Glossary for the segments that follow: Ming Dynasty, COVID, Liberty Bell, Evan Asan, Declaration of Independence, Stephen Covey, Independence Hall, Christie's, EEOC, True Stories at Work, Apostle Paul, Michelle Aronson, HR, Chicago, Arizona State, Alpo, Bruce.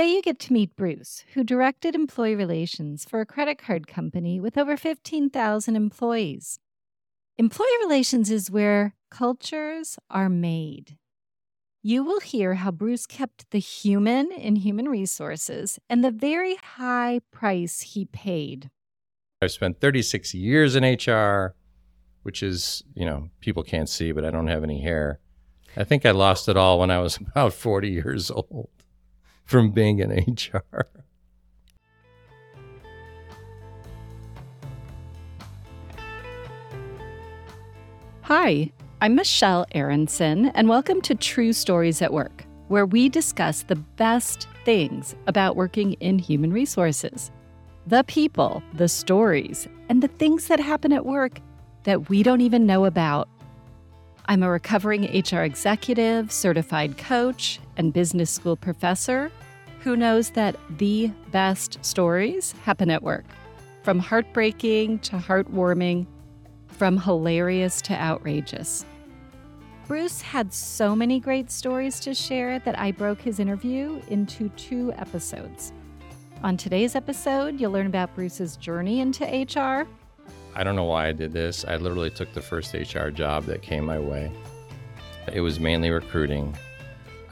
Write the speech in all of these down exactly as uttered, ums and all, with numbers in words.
Today you get to meet Bruce, who directed employee relations for a credit card company with over fifteen thousand employees. Employee relations is where cultures are made. You will hear how Bruce kept the human in human resources and the very high price he paid. I've spent thirty-six years in H R, which is, you know, people can't see, but I don't have any hair. I think I lost it all when I was about forty years old from being in H R. Hi, I'm Michelle Aronson, and welcome to True Stories at Work, where we discuss the best things about working in human resources. The people, the stories, and the things that happen at work that we don't even know about. I'm a recovering H R executive, certified coach, and business school professor who knows that the best stories happen at work. From heartbreaking to heartwarming, from hilarious to outrageous. Bruce had so many great stories to share that I broke his interview into two episodes. On today's episode, you'll learn about Bruce's journey into H R. I don't know why I did this. I literally took the first H R job that came my way. It was mainly recruiting.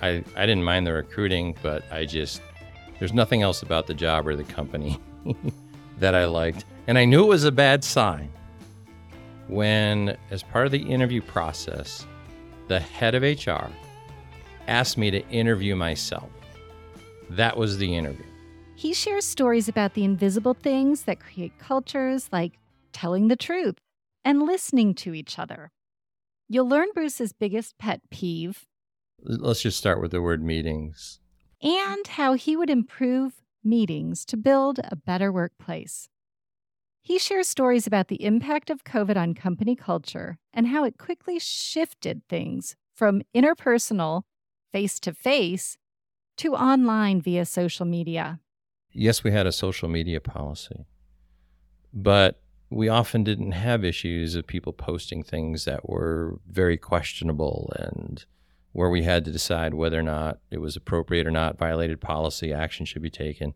I, I didn't mind the recruiting, but I just, there's nothing else about the job or the company that I liked. And I knew it was a bad sign when, as part of the interview process, the head of H R asked me to interview myself. That was the interview. He shares stories about the invisible things that create cultures, like telling the truth, and listening to each other. You'll learn Bruce's biggest pet peeve. Let's just start with the word meetings. And how he would improve meetings to build a better workplace. He shares stories about the impact of COVID on company culture and how it quickly shifted things from interpersonal, face-to-face, to online via social media. Yes, we had a social media policy, but we often didn't have issues of people posting things that were very questionable and where we had to decide whether or not it was appropriate or not, violated policy, action should be taken.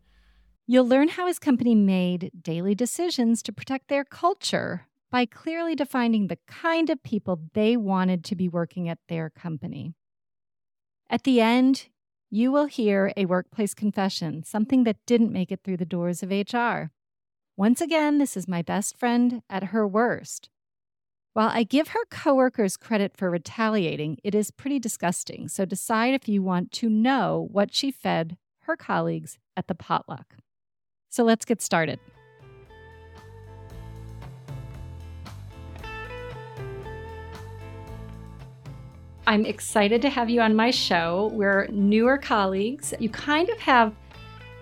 You'll learn how his company made daily decisions to protect their culture by clearly defining the kind of people they wanted to be working at their company. At the end, you will hear a workplace confession, something that didn't make it through the doors of H R. Once again, this is my best friend at her worst. While I give her coworkers credit for retaliating, it is pretty disgusting, so decide if you want to know what she fed her colleagues at the potluck. So let's get started. I'm excited to have you on my show. We're newer colleagues. You kind of have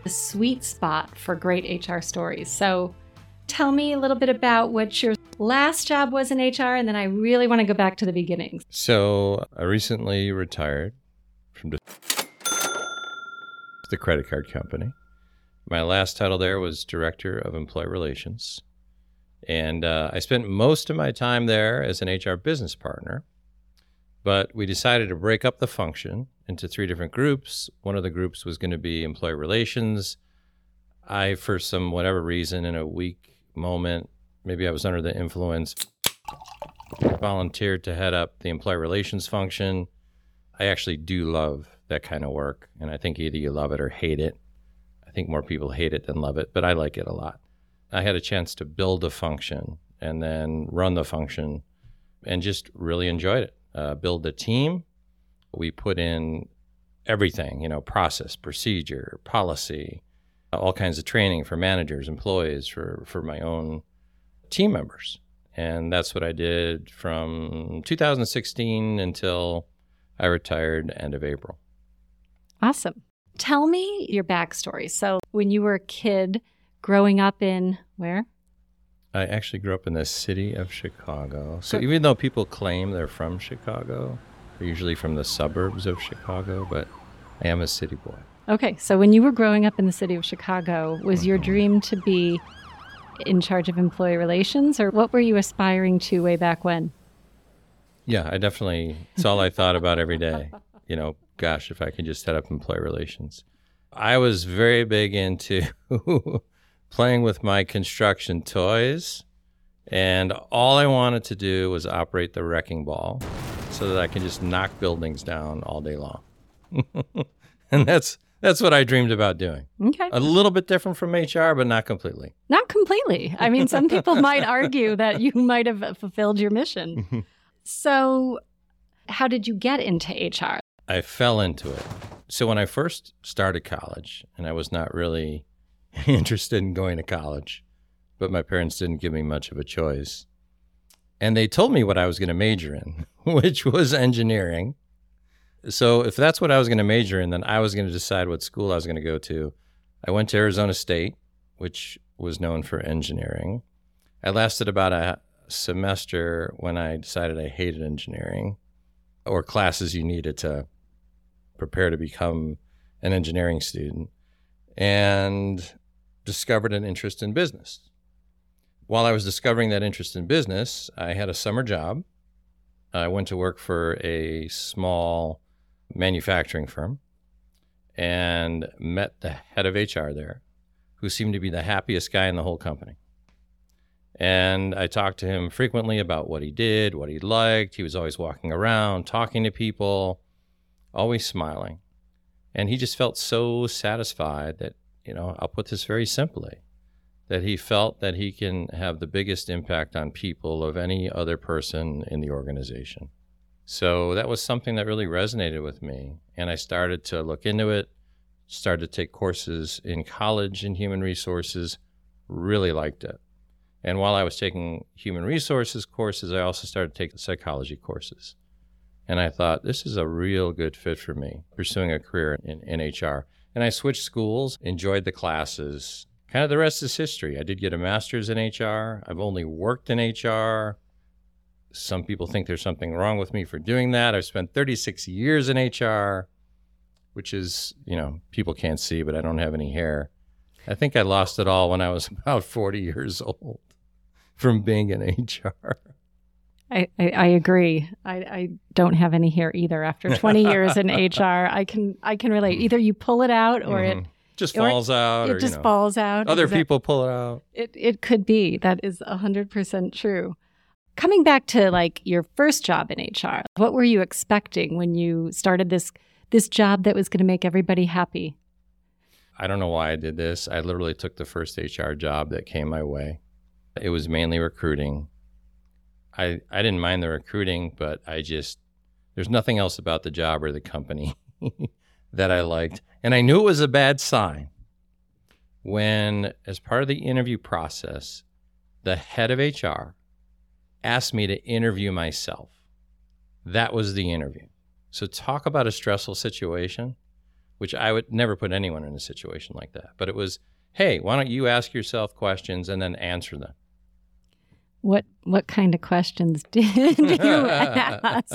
the sweet spot for great H R stories. So tell me a little bit about what your last job was in H R, and then I really want to go back to the beginnings. So I recently retired from the credit card company. My last title there was Director of Employee Relations. And uh, I spent most of my time there as an H R business partner, but we decided to break up the function into three different groups. One of the groups was going to be employee relations. I, for some whatever reason, in a weak moment, maybe I was under the influence, volunteered to head up the employee relations function. I actually do love that kind of work, and I think either you love it or hate it. I think more people hate it than love it, but I like it a lot. I had a chance to build a function and then run the function and just really enjoyed it. Uh, build a team. We put in everything, you know, process, procedure, policy, all kinds of training for managers, employees, for, for my own team members. And that's what I did from two thousand sixteen until I retired end of April. Awesome. Tell me your backstory. So when you were a kid growing up in where? I actually grew up in the city of Chicago. So even though people claim they're from Chicago, they're usually from the suburbs of Chicago, but I am a city boy. Okay, so when you were growing up in the city of Chicago, was mm-hmm. your dream to be in charge of employee relations, or what were you aspiring to way back when? Yeah, I definitely, it's all I thought about every day. You know, gosh, if I could just set up employee relations. I was very big into playing with my construction toys, and all I wanted to do was operate the wrecking ball so that I can just knock buildings down all day long. And that's that's what I dreamed about doing. Okay. A little bit different from H R, but not completely. Not completely. I mean, some people might argue that you might have fulfilled your mission. So how did you get into H R? I fell into it. So when I first started college, and I was not really interested in going to college, but my parents didn't give me much of a choice. And they told me what I was going to major in, which was engineering. So if that's what I was going to major in, then I was going to decide what school I was going to go to. I went to Arizona State, which was known for engineering. I lasted about a semester when I decided I hated engineering, or classes you needed to prepare to become an engineering student, and discovered an interest in business. While I was discovering that interest in business, I had a summer job. I went to work for a small manufacturing firm and met the head of H R there, who seemed to be the happiest guy in the whole company. And I talked to him frequently about what he did, what he liked. He was always walking around, talking to people, always smiling. And he just felt so satisfied that, you know, I'll put this very simply, that he felt that he can have the biggest impact on people of any other person in the organization. So that was something that really resonated with me. And I started to look into it, started to take courses in college in human resources, really liked it. And while I was taking human resources courses, I also started taking psychology courses. And I thought, this is a real good fit for me, pursuing a career in, in H R. And I switched schools, enjoyed the classes. Kind of the rest is history. I did get a master's in H R. I've only worked in H R. Some people think there's something wrong with me for doing that. I've spent thirty-six years in H R, which is, you know, people can't see, but I don't have any hair. I think I lost it all when I was about forty years old. From being in H R. I, I, I agree. I, I don't have any hair either. After twenty years in H R, I can I can relate. Either you pull it out or mm-hmm. it just or falls out. It or, just you know, falls out. Other exactly. people pull it out. It it could be. That is one hundred percent true. Coming back to like your first job in H R, what were you expecting when you started this this job that was going to make everybody happy? I don't know why I did this. I literally took the first H R job that came my way. It was mainly recruiting. I I didn't mind the recruiting, but I just, there's nothing else about the job or the company that I liked. And I knew it was a bad sign when, as part of the interview process, the head of H R asked me to interview myself. That was the interview. So talk about a stressful situation, which I would never put anyone in a situation like that. But it was, hey, why don't you ask yourself questions and then answer them? What what kind of questions did you ask?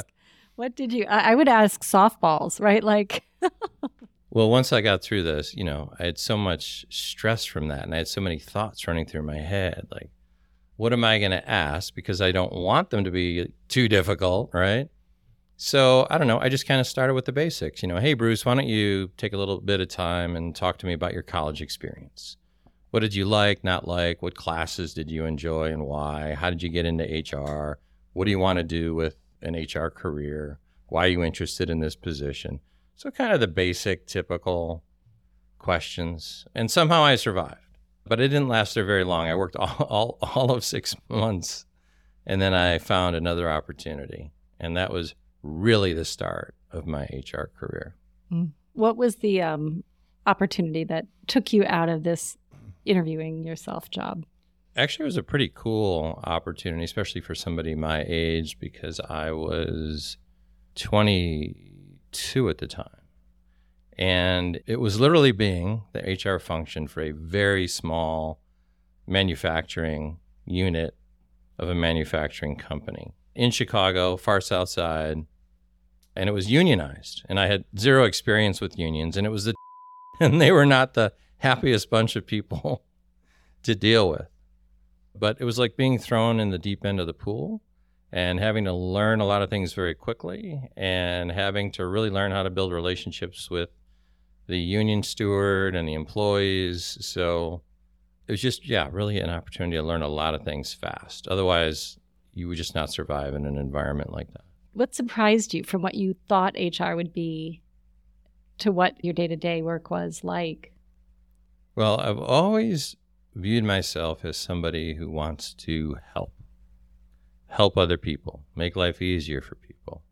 What did you, I, I would ask softballs, right? Like. Well, once I got through this, you know, I had so much stress from that, and I had so many thoughts running through my head. Like, what am I going to ask? Because I don't want them to be too difficult, right? So I don't know. I just kind of started with the basics. You know, hey, Bruce, why don't you take a little bit of time and talk to me about your college experience? What did you like, not like? What classes did you enjoy and why? How did you get into H R? What do you want to do with an H R career? Why are you interested in this position? So kind of the basic, typical questions. And somehow I survived. But it didn't last there very long. I worked all, all, all of six months. And then I found another opportunity. And that was really the start of my H R career. What was the um, opportunity that took you out of this interviewing yourself job? Actually, it was a pretty cool opportunity, especially for somebody my age, because I was twenty-two at the time. And it was literally being the H R function for a very small manufacturing unit of a manufacturing company in Chicago, far south side. And it was unionized, and I had zero experience with unions, and it was the and they were not the happiest bunch of people to deal with. But it was like being thrown in the deep end of the pool and having to learn a lot of things very quickly and having to really learn how to build relationships with the union steward and the employees. So it was just, yeah, really an opportunity to learn a lot of things fast. Otherwise, you would just not survive in an environment like that. What surprised you from what you thought H R would be to what your day-to-day work was like? Well, I've always viewed myself as somebody who wants to help, help other people, make life easier for people.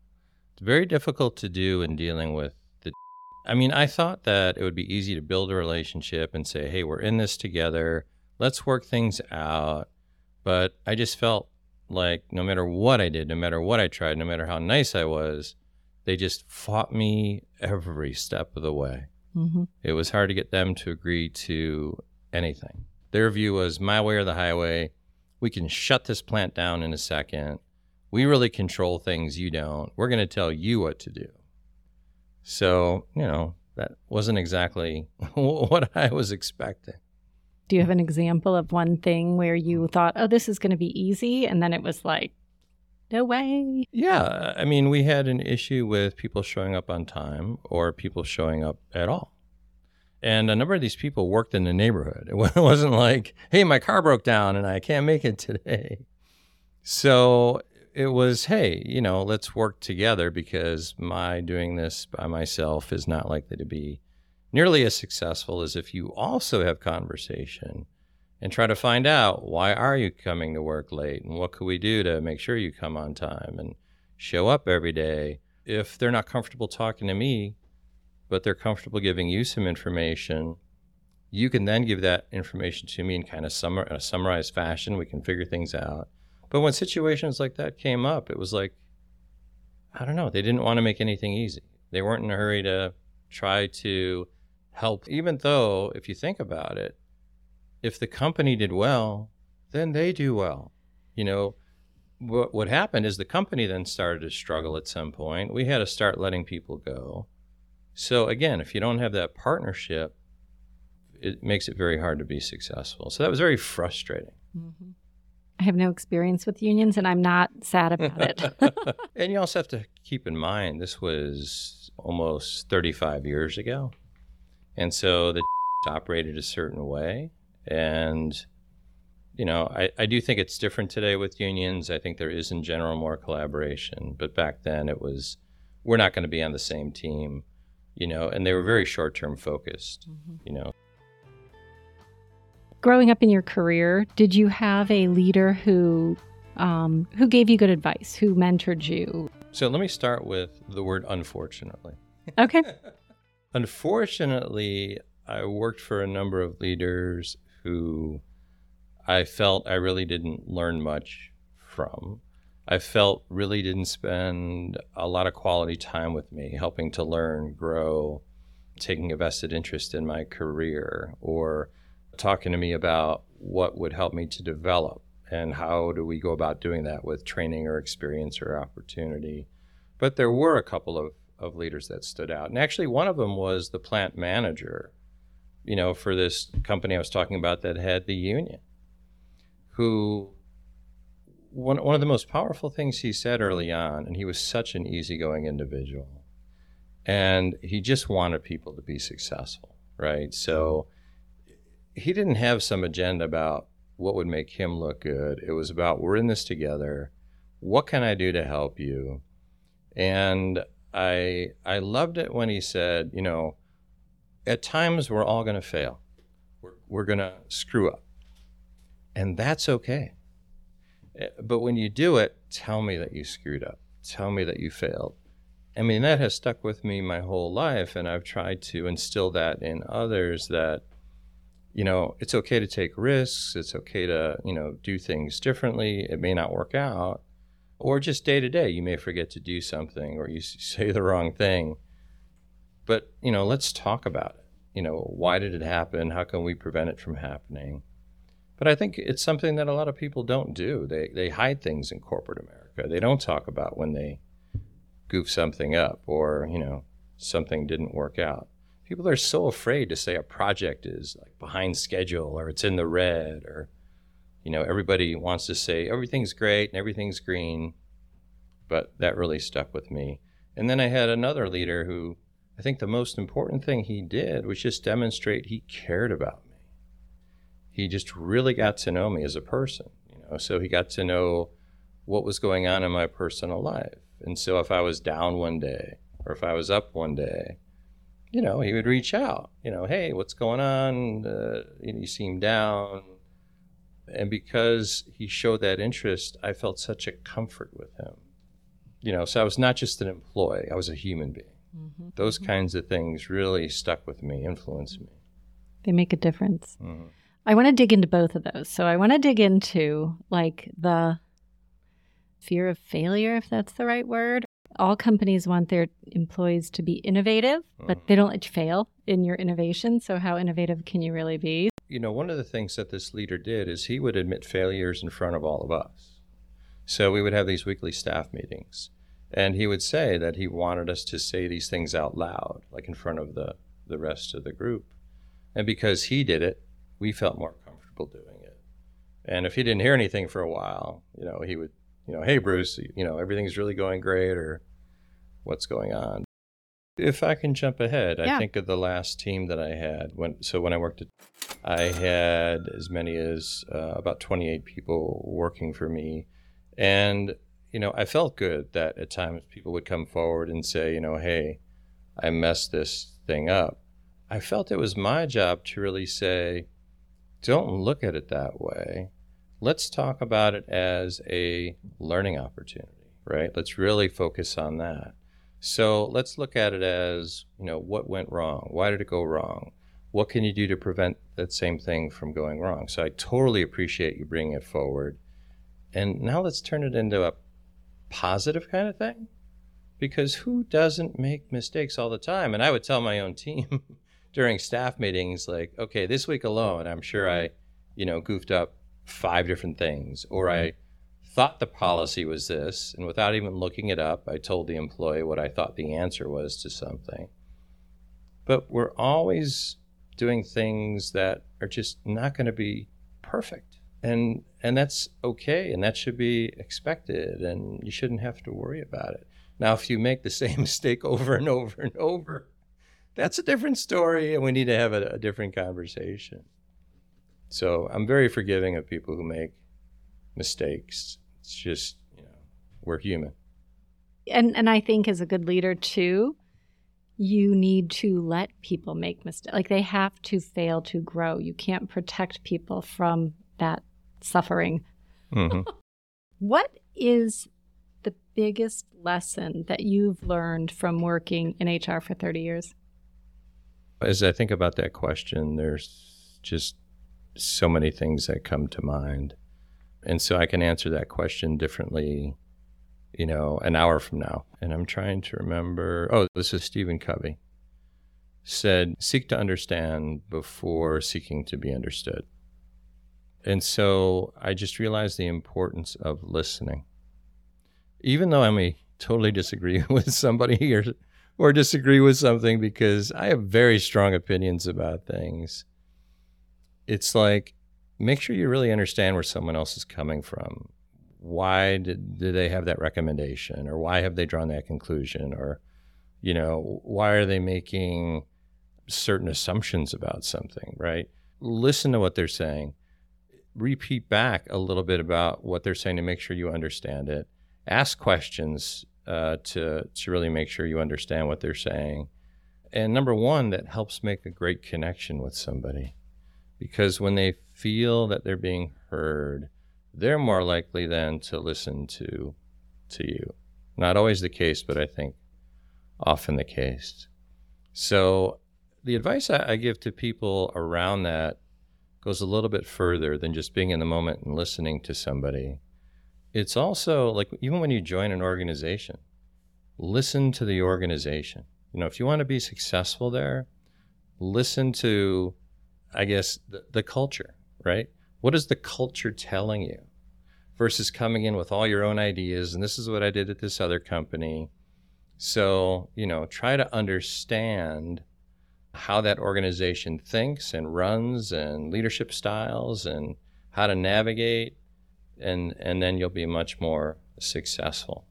It's very difficult to do in dealing with the... I mean, I thought that it would be easy to build a relationship and say, hey, we're in this together, let's work things out. But I just felt like no matter what I did, no matter what I tried, no matter how nice I was, they just fought me every step of the way. Mm-hmm. It was hard to get them to agree to anything. Their view was my way or the highway. We can shut this plant down in a second. We really control things. You don't. We're going to tell you what to do. So, you know, that wasn't exactly what I was expecting. Do you have an example of one thing where you thought, oh, this is going to be easy? And then it was like, no way. Yeah. I mean, we had an issue with people showing up on time or people showing up at all. And a number of these people worked in the neighborhood. It wasn't like, hey, my car broke down and I can't make it today. So it was, hey, you know, let's work together because my doing this by myself is not likely to be nearly as successful as if you also have conversation and try to find out, why are you coming to work late? And what could we do to make sure you come on time and show up every day? If they're not comfortable talking to me, but they're comfortable giving you some information, you can then give that information to me in kind of summar- in a summarized fashion. We can figure things out. But when situations like that came up, it was like, I don't know, they didn't want to make anything easy. They weren't in a hurry to try to help, even though, if you think about it, if the company did well, then they do well. You know, what what happened is the company then started to struggle at some point. We had to start letting people go. So again, if you don't have that partnership, it makes it very hard to be successful. So that was very frustrating. Mm-hmm. I have no experience with unions, and I'm not sad about it. And you also have to keep in mind, this was almost thirty-five years ago. And so the operated a certain way. And, you know, I, I do think it's different today with unions. I think there is, in general, more collaboration. But back then it was, we're not going to be on the same team, you know, and they were very short-term focused, mm-hmm. you know. Growing up in your career, did you have a leader who um, who gave you good advice, who mentored you? So let me start with the word unfortunately. Okay. Unfortunately, I worked for a number of leaders who I felt I really didn't learn much from. I felt really didn't spend a lot of quality time with me, helping to learn, grow, taking a vested interest in my career, or talking to me about what would help me to develop and how do we go about doing that with training or experience or opportunity. But there were a couple of, of leaders that stood out. And actually one of them was the plant manager, you know, for this company I was talking about that had the union, who... One one of the most powerful things he said early on, and he was such an easygoing individual, and he just wanted people to be successful, right? So he didn't have some agenda about what would make him look good. It was about, we're in this together. What can I do to help you? And I I loved it when he said, you know, at times we're all going to fail. We're, we're going to screw up. And that's okay. But when you do it, tell me that you screwed up. Tell me that you failed. I mean, that has stuck with me my whole life, and I've tried to instill that in others that, you know, it's okay to take risks. It's okay to, you know, do things differently. It may not work out. Or just day to day, you may forget to do something or you say the wrong thing. But, you know, let's talk about it. You know, why did it happen? How can we prevent it from happening? But I think it's something that a lot of people don't do. They they hide things in corporate America. They don't talk about when they goof something up or, you know, something didn't work out. People are so afraid to say a project is like behind schedule or it's in the red or, you know, everybody wants to say everything's great and everything's green. But that really stuck with me. And then I had another leader who I think the most important thing he did was just demonstrate he cared about me. He just really got to know me as a person, you know. So he got to know what was going on in my personal life. And so if I was down one day or if I was up one day, you know, he would reach out, you know, hey, what's going on? Uh, you seem down. And because he showed that interest, I felt such a comfort with him. You know, so I was not just an employee, I was a human being. Mm-hmm. Those mm-hmm. kinds of things really stuck with me, influenced me. They make a difference. Mm-hmm. I want to dig into both of those. So I want to dig into like the fear of failure, if that's the right word. All companies want their employees to be innovative, mm-hmm. but they don't let you fail in your innovation. So how innovative can you really be? You know, one of the things that this leader did is he would admit failures in front of all of us. So we would have these weekly staff meetings. And he would say that he wanted us to say these things out loud, like in front of the, the rest of the group. And because he did it, we felt more comfortable doing it. And if he didn't hear anything for a while, you know, he would, you know, hey, Bruce, you know, everything's really going great, or what's going on. If I can jump ahead, yeah. I think of the last team that I had. When So when I worked at, I had as many as uh, about twenty-eight people working for me. And, you know, I felt good that at times people would come forward and say, you know, hey, I messed this thing up. I felt it was my job to really say, don't look at it that way. Let's talk about it as a learning opportunity, right? Let's really focus on that. So let's look at it as, you know, what went wrong? Why did it go wrong? What can you do to prevent that same thing from going wrong? So I totally appreciate you bringing it forward. And now let's turn it into a positive kind of thing, because who doesn't make mistakes all the time? And I would tell my own team during staff meetings, like, okay, this week alone, I'm sure I, you know, goofed up five different things, or I thought the policy was this, and without even looking it up, I told the employee what I thought the answer was to something. But we're always doing things that are just not going to be perfect. And and that's okay, and that should be expected, and you shouldn't have to worry about it. Now, if you make the same mistake over and over and over, that's a different story, and we need to have a, a different conversation. So I'm very forgiving of people who make mistakes. It's just, you know, we're human. And and I think as a good leader, too, you need to let people make mistakes. Like, they have to fail to grow. You can't protect people from that suffering. Mm-hmm. What is the biggest lesson that you've learned from working in H R for thirty years? As I think about that question, there's just so many things that come to mind. And so I can answer that question differently, you know, an hour from now. And I'm trying to remember, oh, this is Stephen Covey, said, seek to understand before seeking to be understood. And so I just realized the importance of listening. Even though I may totally disagree with somebody or, or disagree with something, because I have very strong opinions about things, it's like, make sure you really understand where someone else is coming from. Why did, did they have that recommendation? Or why have they drawn that conclusion? Or, you know, why are they making certain assumptions about something, right? Listen to what they're saying. Repeat back a little bit about what they're saying to make sure you understand it. Ask questions uh, to, to really make sure you understand what they're saying. And number one, that helps make a great connection with somebody, because when they feel that they're being heard, they're more likely then to listen to, to you. Not always the case, but I think often the case. So the advice I, I give to people around that goes a little bit further than just being in the moment and listening to somebody. It's also like, even when you join an organization, listen to the organization. You know, if you want to be successful there, listen to, I guess, the, the culture, right? What is the culture telling you versus coming in with all your own ideas? And this is what I did at this other company. So, you know, try to understand how that organization thinks and runs and leadership styles and how to navigate, and and then you'll be much more successful.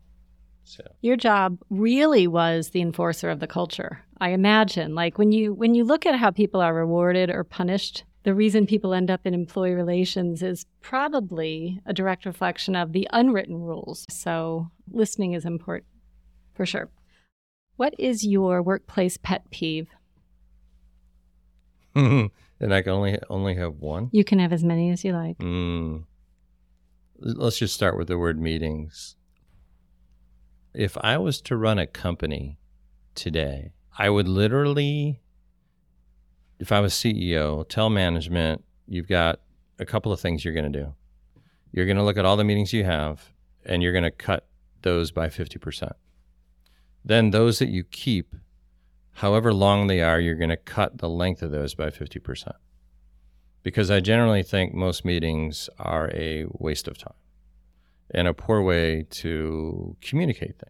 So your job really was the enforcer of the culture. I imagine. Like when you when you look at how people are rewarded or punished, the reason people end up in employee relations is probably a direct reflection of the unwritten rules. So listening is important, for sure. What is your workplace pet peeve? And I can only only have one? You can have as many as you like. Mm. Let's just start with the word meetings. If I was to run a company today, I would literally... If I was C E O, tell management, you've got a couple of things you're going to do. You're going to look at all the meetings you have, and you're going to cut those by fifty percent. Then those that you keep, however long they are, you're going to cut the length of those by fifty percent. Because I generally think most meetings are a waste of time and a poor way to communicate things.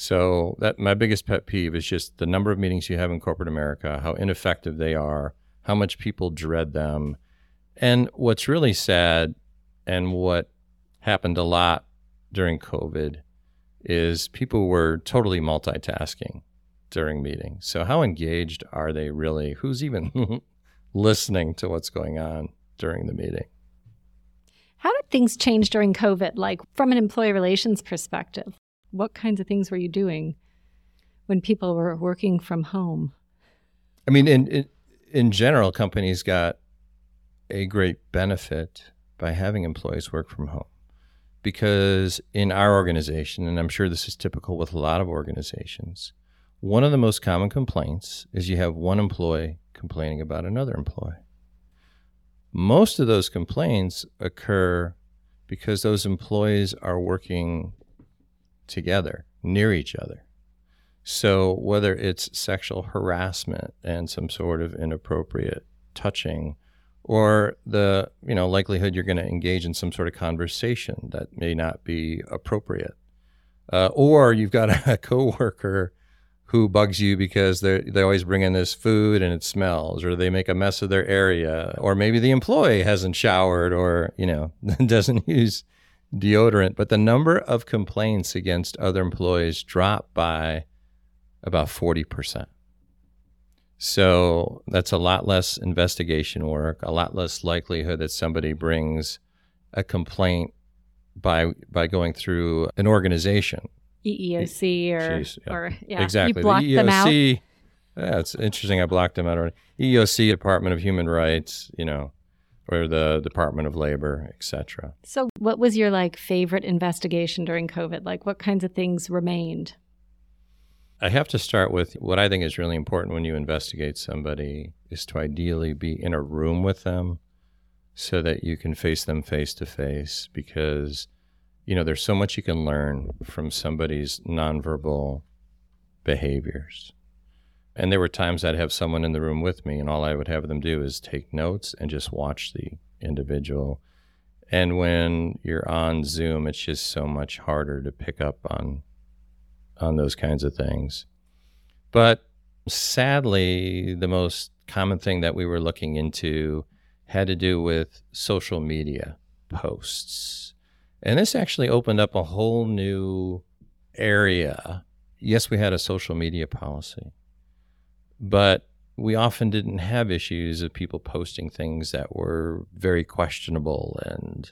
So that my biggest pet peeve is just the number of meetings you have in corporate America, how ineffective they are, how much people dread them. And what's really sad and what happened a lot during COVID is people were totally multitasking during meetings. So how engaged are they really? Who's even listening to what's going on during the meeting? How did things change during COVID? Like from an employee relations perspective? What kinds of things were you doing when people were working from home? I mean, in, in in general, companies got a great benefit by having employees work from home. Because in our organization, and I'm sure this is typical with a lot of organizations, one of the most common complaints is you have one employee complaining about another employee. Most of those complaints occur because those employees are working together, near each other. So whether it's sexual harassment and some sort of inappropriate touching, or the, you know, likelihood you're going to engage in some sort of conversation that may not be appropriate, uh, or you've got a coworker who bugs you because they they always bring in this food and it smells, or they make a mess of their area, or maybe the employee hasn't showered, or you know doesn't use deodorant. But the number of complaints against other employees dropped by about forty percent. So that's a lot less investigation work, a lot less likelihood that somebody brings a complaint by by going through an organization. E E O C or, Jeez, yeah. or yeah. Exactly. You blocked the E E O C, them out. Yeah, it's interesting. I blocked them out already. E E O C, Department of Human Rights, you know. or the Department of Labor, et cetera. So what was your like favorite investigation during COVID? Like what kinds of things remained? I have to start with what I think is really important when you investigate somebody is to ideally be in a room with them so that you can face them face to face, because you know there's so much you can learn from somebody's nonverbal behaviors. And there were times I'd have someone in the room with me, and all I would have them do is take notes and just watch the individual. And when you're on Zoom, it's just so much harder to pick up on on those kinds of things. But sadly, the most common thing that we were looking into had to do with social media posts. And this actually opened up a whole new area. Yes, we had a social media policy, but we often didn't have issues of people posting things that were very questionable and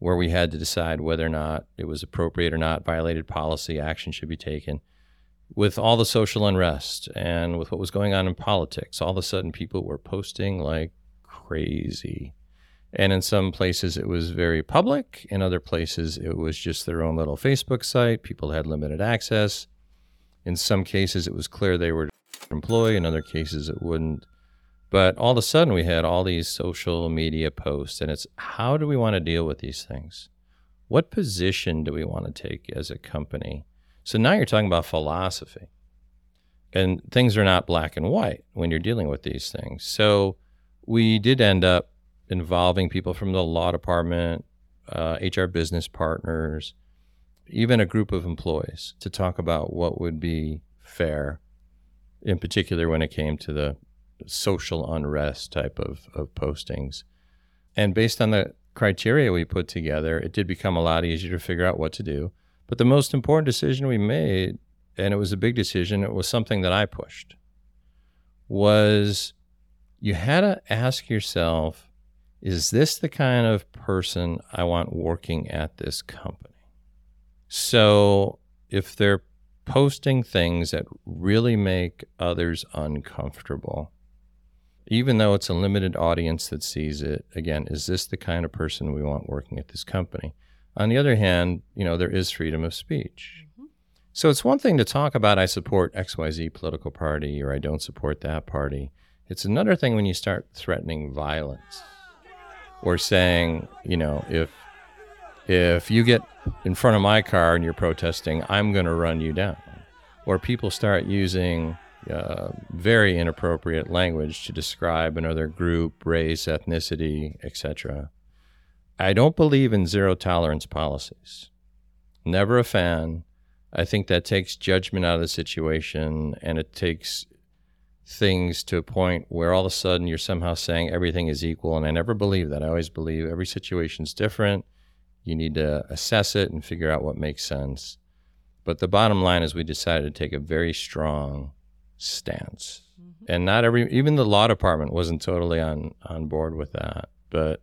where we had to decide whether or not it was appropriate or not, violated policy, action should be taken. With all the social unrest and with what was going on in politics, all of a sudden people were posting like crazy. And in some places it was very public. In other places it was just their own little Facebook site. People had limited access. In some cases it was clear they were employee, in other cases it wouldn't. But all of a sudden we had all these social media posts, and it's how do we want to deal with these things? What position do we want to take as a company? So now you're talking about philosophy, and things are not black and white when you're dealing with these things. So we did end up involving people from the law department, uh, H R business partners, even a group of employees to talk about what would be fair, in particular when it came to the social unrest type of, of postings. And based on the criteria we put together, it did become a lot easier to figure out what to do. But the most important decision we made and it was a big decision, it was something that I pushed, was you had to ask yourself, is this the kind of person I want working at this company? So if they're posting things that really make others uncomfortable, even though it's a limited audience that sees it, again, is this the kind of person we want working at this company? On the other hand, you know, there is freedom of speech. Mm-hmm. So it's one thing to talk about, I support X Y Z political party, or I don't support that party. It's another thing when you start threatening violence or saying, you know, if if you get in front of my car and you're protesting, I'm going to run you down. Or people start using uh, very inappropriate language to describe another group, race, ethnicity, et cetera. I don't believe in zero tolerance policies. Never a fan. I think that takes judgment out of the situation, and it takes things to a point where all of a sudden you're somehow saying everything is equal, and I never believe that. I always believe every situation's different. You need to assess it and figure out what makes sense. But the bottom line is we decided to take a very strong stance. Mm-hmm. And not every, even the law department wasn't totally on, on board with that. But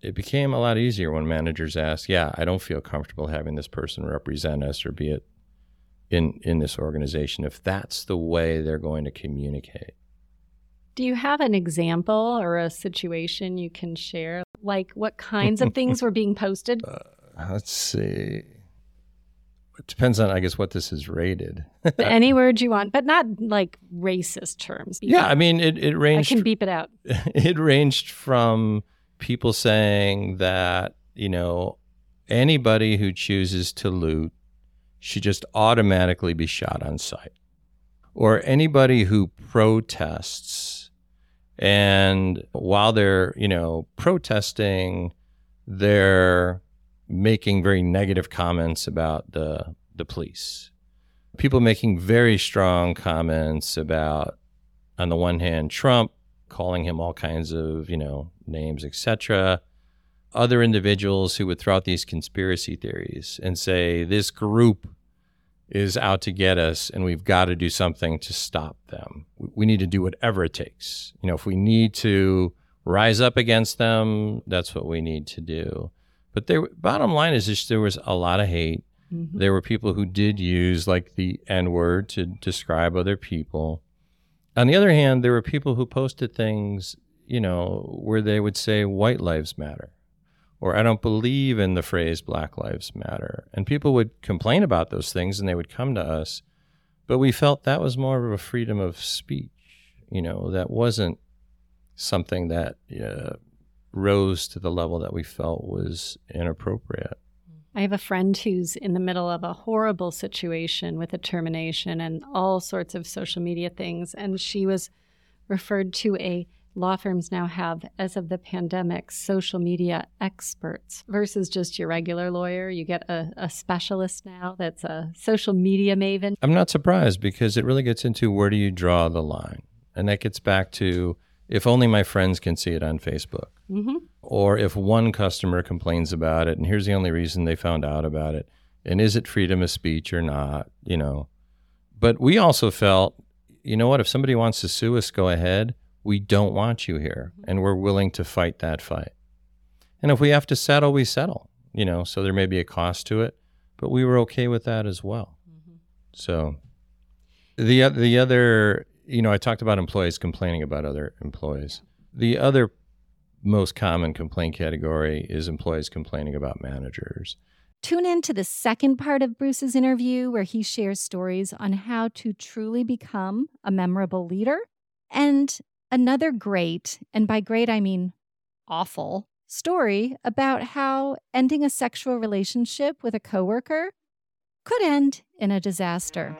it became a lot easier when managers asked, yeah, I don't feel comfortable having this person represent us or be it in, in this organization, if that's the way they're going to communicate. Do you have an example or a situation you can share? Like what kinds of things were being posted? Uh, let's see. It depends on, I guess, what this is rated. Any word you want, but not like racist terms. Yeah, I mean, it, it ranged. I can beep it out. It ranged from people saying that, you know, anybody who chooses to loot should just automatically be shot on sight. Or anybody who protests, and while they're, you know, protesting, they're making very negative comments about the the police. People making very strong comments about, on the one hand, Trump, calling him all kinds of, you know, names, et cetera. Other individuals who would throw out these conspiracy theories and say, this group is out to get us, and we've got to do something to stop them. We need to do whatever it takes. You know, if we need to rise up against them, that's what we need to do. But the bottom line is just there was a lot of hate. Mm-hmm. There were people who did use, like, the N-word to describe other people. On the other hand, there were people who posted things, you know, where they would say white lives matter, or I don't believe in the phrase Black Lives Matter. And people would complain about those things and they would come to us, but we felt that was more of a freedom of speech. You know, that wasn't something that uh, rose to the level that we felt was inappropriate. I have a friend who's in the middle of a horrible situation with a termination and all sorts of social media things. And she was referred to a law firms now have, as of the pandemic, social media experts versus just your regular lawyer. You get a, a specialist now that's a social media maven. I'm not surprised, because it really gets into where do you draw the line? And that gets back to if only my friends can see it on Facebook. Mm-hmm. Or if one customer complains about it, and here's the only reason they found out about it, and is it freedom of speech or not, you know? But we also felt, you know what, if somebody wants to sue us, go ahead. We don't want you here, and we're willing to fight that fight. And if we have to settle, we settle, you know, so there may be a cost to it, but we were okay with that as well. Mm-hmm. So the, the other, you know, I talked about employees complaining about other employees. The other most common complaint category is employees complaining about managers. Tune in to the second part of Bruce's interview, where he shares stories on how to truly become a memorable leader. And another great, and by great I mean awful, story about how ending a sexual relationship with a coworker could end in a disaster.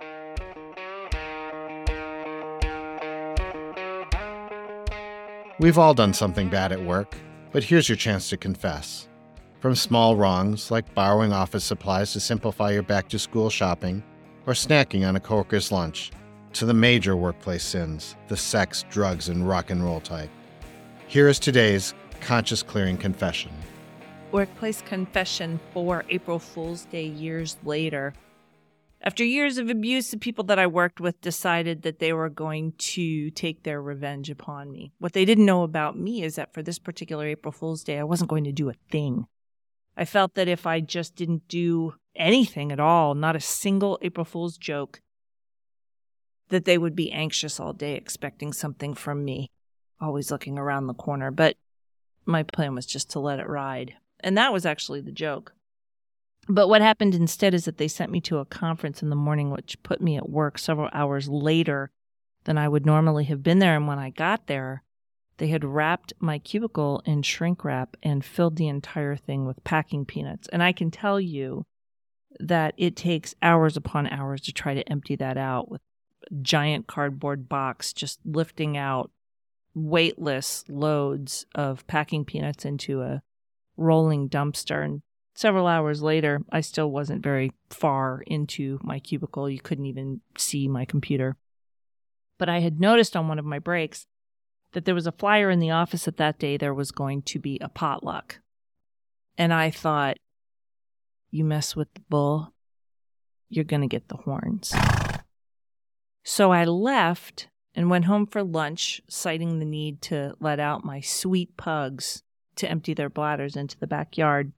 We've all done something bad at work, but here's your chance to confess. From small wrongs, like borrowing office supplies to simplify your back-to-school shopping, or snacking on a coworker's lunch, to the major workplace sins, the sex, drugs, and rock and roll type. Here is today's Conscious Clearing Confession. Workplace confession for April Fool's Day years later. After years of abuse, the people that I worked with decided that they were going to take their revenge upon me. What they didn't know about me is that for this particular April Fool's Day, I wasn't going to do a thing. I felt that if I just didn't do anything at all, not a single April Fool's joke, that they would be anxious all day expecting something from me, always looking around the corner. But my plan was just to let it ride. And that was actually the joke. But what happened instead is that they sent me to a conference in the morning, which put me at work several hours later than I would normally have been there. And when I got there, they had wrapped my cubicle in shrink wrap and filled the entire thing with packing peanuts. And I can tell you that it takes hours upon hours to try to empty that out with a giant cardboard box, just lifting out weightless loads of packing peanuts into a rolling dumpster. And several hours later, I still wasn't very far into my cubicle. You couldn't even see my computer. But I had noticed on one of my breaks that there was a flyer in the office that that day there was going to be a potluck. And I thought, you mess with the bull, you're going to get the horns. So I left and went home for lunch, citing the need to let out my sweet pugs to empty their bladders into the backyard.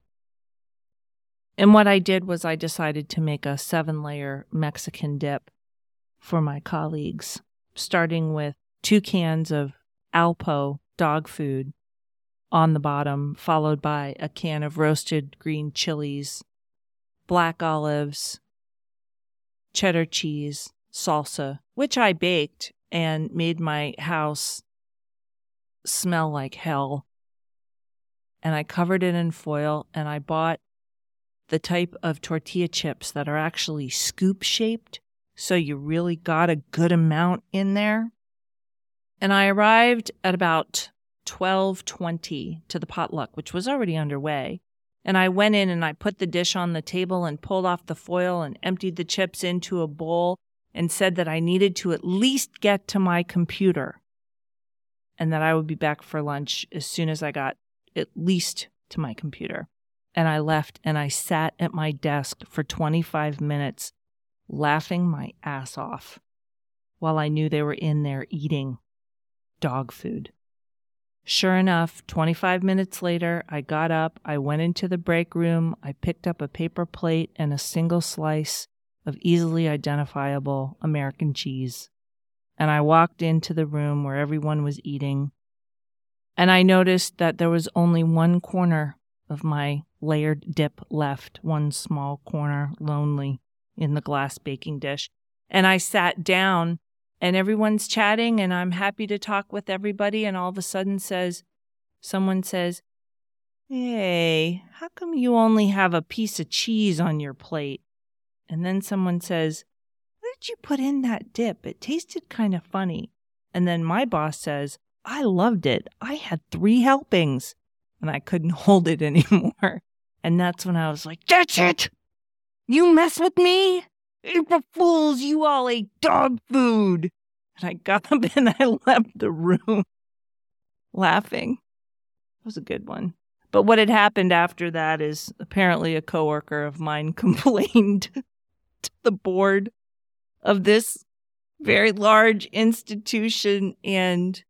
And what I did was I decided to make a seven-layer Mexican dip for my colleagues, starting with two cans of Alpo dog food on the bottom, followed by a can of roasted green chilies, black olives, cheddar cheese, salsa, which I baked and made my house smell like hell. And I covered it in foil, and I bought the type of tortilla chips that are actually scoop-shaped, so you really got a good amount in there. And I arrived at about twelve twenty to the potluck, which was already underway. And I went in and I put the dish on the table and pulled off the foil and emptied the chips into a bowl and said that I needed to at least get to my computer and that I would be back for lunch as soon as I got at least to my computer. And I left and I sat at my desk for twenty-five minutes laughing my ass off while I knew they were in there eating dog food. Sure enough, twenty-five minutes later, I got up, I went into the break room, I picked up a paper plate and a single slice of easily identifiable American cheese. And I walked into the room where everyone was eating. And I noticed that there was only one corner of my layered dip left, one small corner, lonely, in the glass baking dish. And I sat down, and everyone's chatting, and I'm happy to talk with everybody, and all of a sudden says, someone says, hey, how come you only have a piece of cheese on your plate? And then someone says, what did you put in that dip? It tasted kind of funny. And then my boss says, I loved it. I had three helpings. And I couldn't hold it anymore. And that's when I was like, that's it! You mess with me? April Fools, you all ate dog food! And I got up and I left the room laughing. It was a good one. But what had happened after that is apparently a coworker of mine complained to the board of this very large institution, and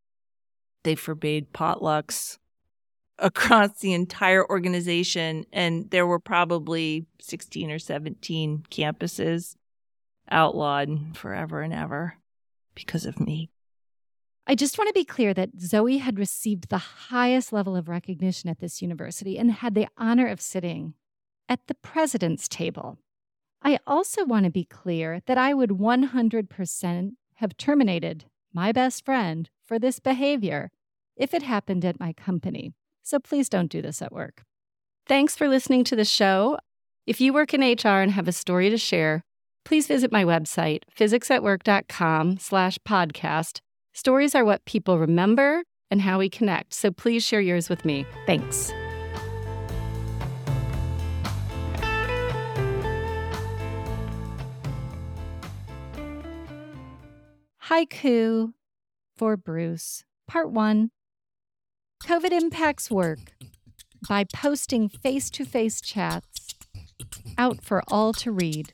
they forbade potlucks across the entire organization, and there were probably sixteen or seventeen campuses outlawed forever and ever because of me. I just want to be clear that Zoe had received the highest level of recognition at this university and had the honor of sitting at the president's table. I also want to be clear that I would one hundred percent have terminated my best friend for this behavior if it happened at my company. So please don't do this at work. Thanks for listening to the show. If you work in H R and have a story to share, please visit my website, physicsatwork.com slash podcast. Stories are what people remember and how we connect. So please share yours with me. Thanks. Haiku for Bruce, part one. COVID impacts work by posting face-to-face chats out for all to read.